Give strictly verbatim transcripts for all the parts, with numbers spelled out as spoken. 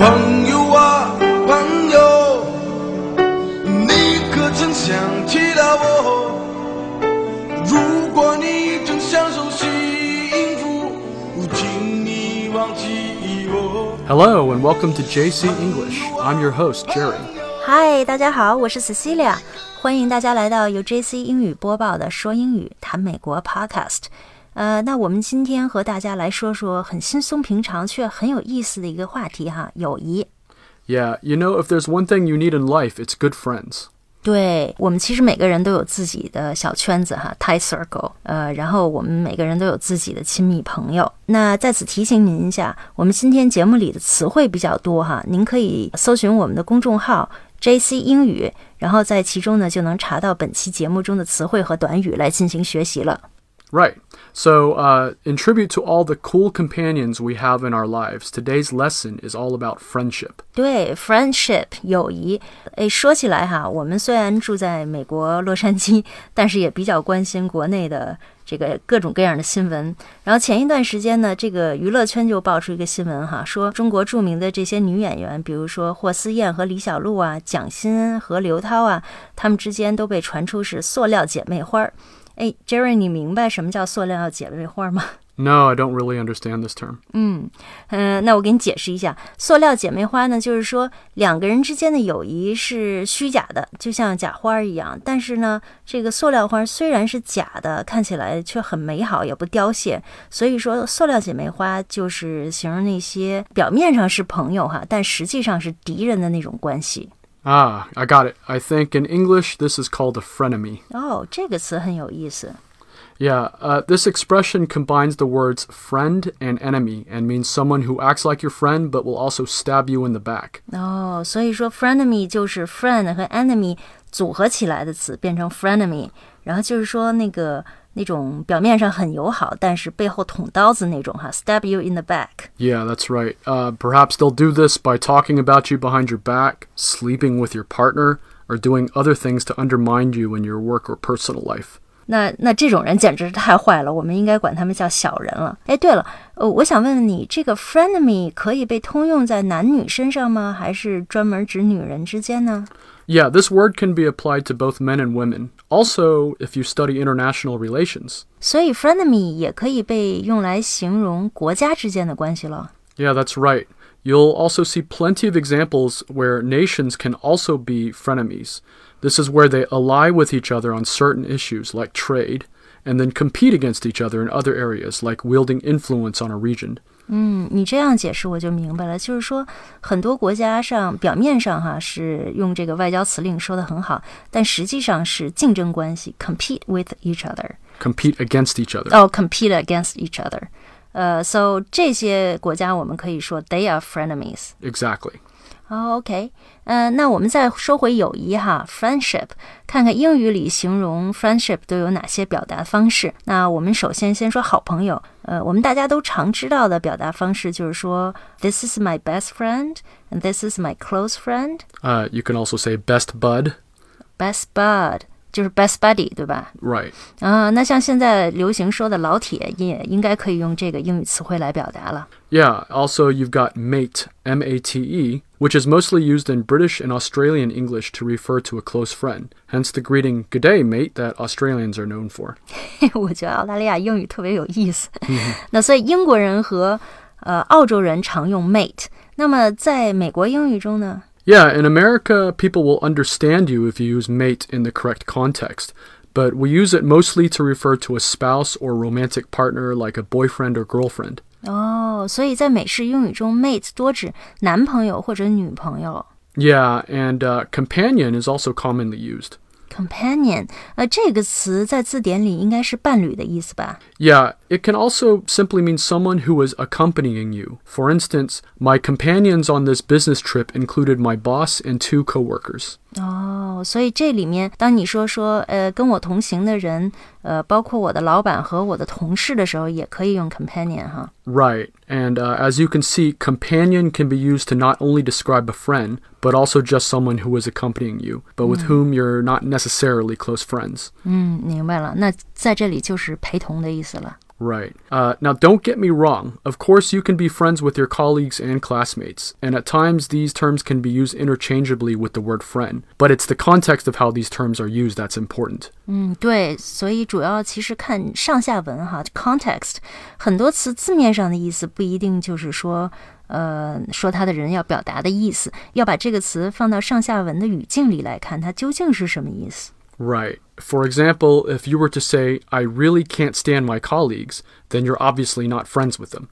朋友啊，朋友，你可曾想起了我？如果你正享受幸福，请你忘记我。Hello and welcome to J C English. I'm your host, Jerry. Hi, 大家好，我是 Cecilia. 欢迎大家来到由 J C 英语播报的说英语谈美国 Podcast。呃，那我们今天和大家来说说很轻松平常却很有意思的一个话题哈，友谊。Yeah, you know, if there's one thing you need in life, it's good friends. 对，我们其实每个人都有自己的小圈子哈 ，tight circle。呃，然后我们每个人都有自己的亲密朋友。那在此提醒您一下，我们今天节目里的词汇比较多哈，您可以搜寻我们的公众号 J C 英语，然后在其中呢就能查到本期节目中的词汇和短语来进行学习了。Right. So, uh, in tribute to all the cool companions we have in our lives, today's lesson is all about friendship. 对 friendship, 友谊。诶，说起来哈，我们虽然住在美国洛杉矶，但是也比较关心国内的这个各种各样的新闻。然后前一段时间呢，这个娱乐圈就爆出一个新闻哈，说中国著名的这些女演员，比如说霍思燕和李小璐啊，蒋欣和刘涛啊，她们之间都被传出是塑料姐妹花。哎 Jerry, 你明白什么叫塑料姐妹花吗？ No, I don't really understand this term. 嗯，呃，那我给你解释一下，塑料姐妹花呢，就是说两个人之间的友谊是虚假的，就像假花一样。但是呢，这个塑料花虽然是假的，看起来却很美好，也不凋谢。所以说，塑料姐妹花就是形容那些表面上是朋友哈，但实际上是敌人的那种关系。Ah, I got it. I think in English, this is called a frenemy. Oh, 这个词很有意思。Yeah, uh, this expression combines the words friend and enemy and means someone who acts like your friend but will also stab you in the back. Oh, 所以说 frenemy 就是 friend 和 enemy 组合起来的词，变成 frenemy。然后就是说那个那种表面上很友好，但是背后捅刀子那种哈 ，stab you in the back. Yeah, that's right. Uh, perhaps they'll do this by talking about you behind your back, sleeping with your partner, or doing other things to undermine you in your work or personal life. 那那这种人简直是太坏了，我们应该管他们叫小人了。哎，对了，呃，我想问问你，这个 frenemy 可以被通用在男女身上吗？还是专门指女人之间呢？Yeah, this word can be applied to both men and women. Also, if you study international relations. 所以 frenemy 也可以被用来形容国家之间的关系了。Yeah, that's right. You'll also see plenty of examples where nations can also be frenemies. This is where they ally with each other on certain issues like trade, and then compete against each other in other areas like wielding influence on a region.嗯，你这样解释我就明白了，就是说很多国家上表面上哈是用这个外交辞令说得很好，但实际上是竞争关系 compete with each other compete against each other oh compete against each other 呃、uh, so 这些国家我们可以说 they are frenemies exactly oh OK 呃、uh, 那我们再说回友谊哈 friendship 看看英语里形容 friendship 都有哪些表达方式。那我们首先先说好朋友，呃，我们大家都常知道的表达方式就是说 This is my best friend and this is my close friend. Uh, you can also say best bud. Best bud 就是 best buddy 对吧 Right 啊、呃，那像现在流行说的老铁也应该可以用这个英语词汇来表达了。Yeah, also you've got mate, M A T E, which is mostly used in British and Australian English to refer to a close friend, hence the greeting, good day, mate, that Australians are known for. 我觉得澳大利亚英语特别有意思。那所以英国人和、呃、澳洲人常用 mate。那么在美国英语中呢？ Yeah, in America, people will understand you if you use mate in the correct context.But we use it mostly to refer to a spouse or romantic partner like a boyfriend or girlfriend. 哦，所以在美式英语中 mate 多指男朋友或者女朋友。Yeah, and uh, companion is also commonly used. Companion, 呃，这个词在字典里应该是伴侣的意思吧？ Yeah, it can also simply mean someone who is accompanying you. For instance, my companions on this business trip included my boss and two coworkers.哦，所以这里面当你说说呃跟我同行的人呃包括我的老板和我的同事的时候也可以用 companion 哈。Right, and、uh, as you can see, companion can be used to not only describe a friend, but also just someone who is accompanying you, but with、嗯、whom you're not necessarily close friends. 嗯，明白了，那在这里就是陪同的意思了。Right. Uh, now, don't get me wrong. Of course, you can be friends with your colleagues and classmates, and at times these terms can be used interchangeably with the word friend, but it's the context of how these terms are used that's important. 嗯，对，所以主要其实看上下文哈 ，context， 很多词字面上的意思不一定就是说，呃，说它的人要表达的意思，要把这个词放到上下文的语境里来看，它究竟是什么意思。Right. For example, if you were to say, I really can't stand my colleagues, then you're obviously not friends with them.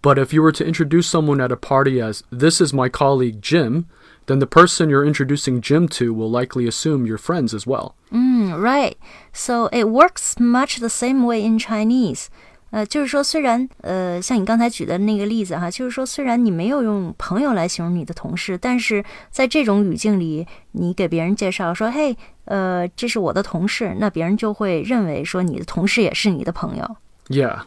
But if you were to introduce someone at a party as, this is my colleague Jim, then the person you're introducing Jim to will likely assume you're friends as well. Mm, right. So it works much the same way in Chinese.呃，就是说，虽然呃，像你刚才举的那个例子哈，就是说，虽然你没有用朋友来形容你的同事，但是在这种语境里，你给别人介绍说，嘿，呃，这是我的同事，那别人就会认为说你的同事也是你的朋友。Yeah,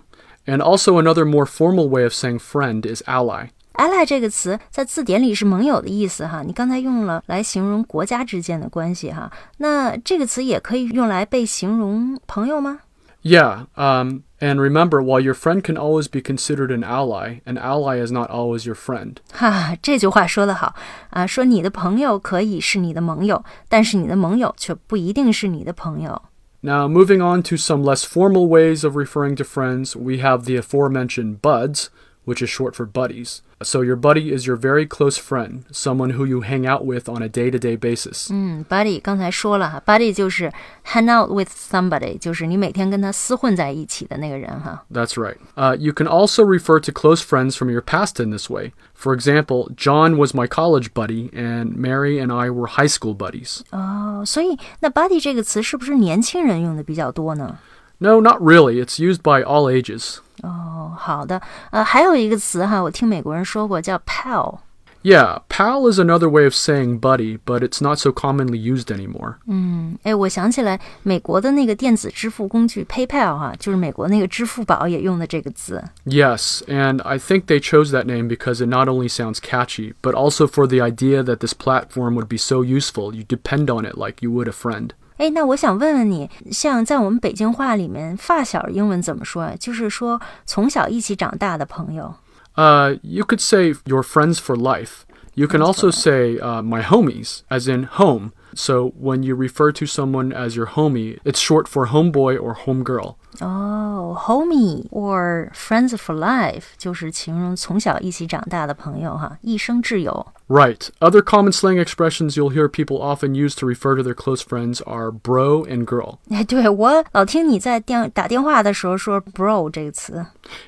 and also another more formal way of saying friend is ally.Ally 这个词在字典里是盟友的意思哈，你刚才用了来形容国家之间的关系哈，那这个词也可以用来被形容朋友吗？Yeah, um, and remember, while your friend can always be considered an ally, an ally is not always your friend. 哈，这句话说得好啊，说你的朋友可以是你的盟友，但是你的盟友却不一定是你的朋友。Now, moving on to some less formal ways of referring to friends, we have the aforementioned buds, which is short for buddies. So your buddy is your very close friend, someone who you hang out with on a day-to-day basis. 嗯 buddy 刚才说了 buddy 就是 hang out with somebody, 就是你每天跟他厮混在一起的那个人哈。That's right. Uh, you can also refer to close friends from your past in this way. For example, John was my college buddy, and Mary and I were high school buddies. 哦，所以那 buddy 这个词是不是年轻人用的比较多呢？No, not really. It's used by all ages. 哦，好的。呃，还有一个词哈，我听美国人说过叫 pal。Yeah, pal is another way of saying buddy, but it's not so commonly used anymore. 嗯，哎，我想起来，美国的那个电子支付工具 PayPal 哈，就是美国那个支付宝也用的这个字。Yes, and I think they chose that name because it not only sounds catchy, but also for the idea that this platform would be so useful, you depend on it like you would a friend.哎，那我想问问你，像在我们北京话里面，发小英文怎么说啊？就是说从小一起长大的朋友。Uh, you could say your friends for life. You can also say uh, my homies, as in home. So when you refer to someone as your homie, it's short for homeboy or homegirl. Oh, homie or friends for life 就是形容从小一起长大的朋友哈，一生挚友。Right. Other common slang expressions you'll hear people often use to refer to their close friends are bro and girl. 对，我老听你在电打电话的时候说 bro 这个词。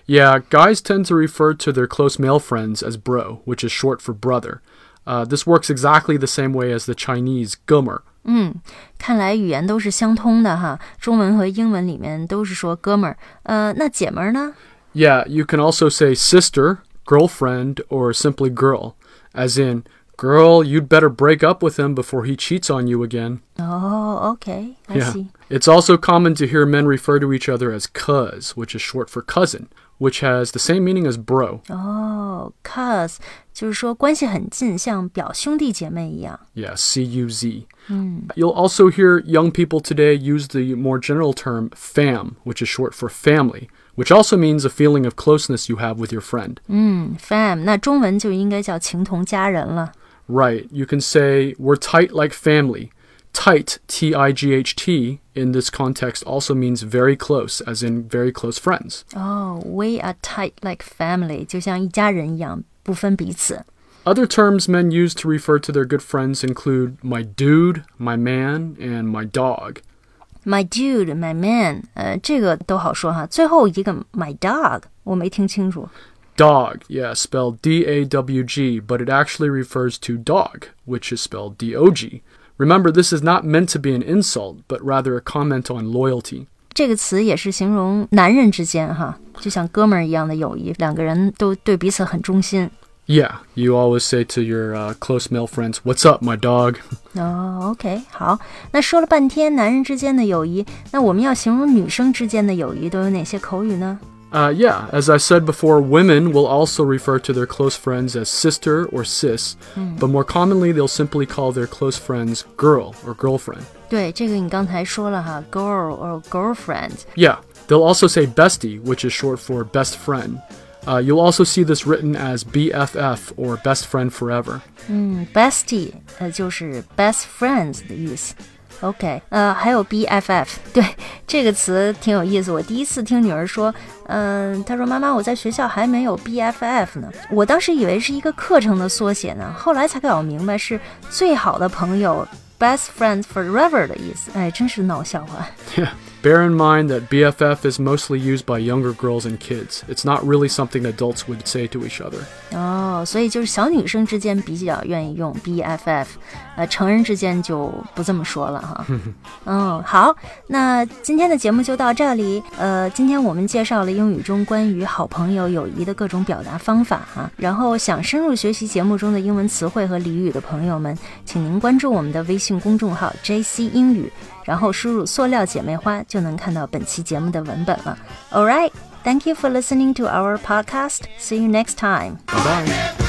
Yeah, guys tend to refer to their close male friends as bro, which is short for brother. Uh, this works exactly the same way as the Chinese 哥们儿。嗯，看来语言都是相通的哈，中文和英文里面都是说哥们儿。呃，那姐们儿呢？ Yeah, you can also say sister, girlfriend, or simply girl.As in, girl, you'd better break up with him before he cheats on you again. Oh, okay. I yeah. see. It's also common to hear men refer to each other as cuz, which is short for cousin, which has the same meaning as bro. Oh, cuz, 就是说关系很近，像表兄弟姐妹一样。Yeah, C U Z. Mm. You'll also hear young people today use the more general term fam, which is short for family.Which also means a feeling of closeness you have with your friend. 嗯 fam, 那中文就应该叫情同家人了。Right, you can say, we're tight like family. Tight, T I G H T, in this context also means very close, as in very close friends. Oh, we are tight like family, 就像一家人一样，不分彼此。Other terms men use to refer to their good friends include my dude, my man, and my dog.My dude, my man, 呃，这个都好说哈。最后一个 my dog， 我没听清楚。Dog, yeah, spelled D A W G, but it actually refers to dog, which is spelled D O G. Remember, this is not meant to be an insult, but rather a comment on loyalty. 这个词也是形容男人之间哈，就像哥们儿一样的友谊，两个人都对彼此很忠心。Yeah, you always say to your uh, close male friends, what's up, my dog? Oh, okay, 好。那说了半天男人之间的友谊，那我们要形容女生之间的友谊都有哪些口语呢？Uh, yeah, as I said before, women will also refer to their close friends as sister or sis, mm. but more commonly they'll simply call their close friends girl or girlfriend. 对，这个你刚才说了哈 girl or girlfriend. Yeah, they'll also say bestie, which is short for best friend.Uh, you'll also see this written as B F F or best friend forever. 嗯 bestie 呃就是 best friends 的意思。OK, 呃还有 B F F, 对这个词挺有意思。我第一次听女儿说，嗯、呃，她说妈妈，我在学校还没有 B F F 呢。我当时以为是一个课程的缩写呢，后来才搞明白是最好的朋友 best friend forever 的意思。哎，真是闹笑话。Yeah.Bear in mind that B F F is mostly used by younger girls and kids. It's not really something adults would say to each other. Oh, 所以就是小女生之间比较愿意用 B F F， 呃，成人之间就不这么说了哈。嗯，好，那今天的节目就到这里。呃，今天我们介绍了英语中关于好朋友、友谊的各种表达方法哈。然后想深入学习节目中的英文词汇和俚语的朋友们，请您关注我们的微信公众号 J C 英语。然后输入塑料姐妹花就能看到本期节目的文本了。All right, thank you for listening to our podcast. See you next time. Bye bye.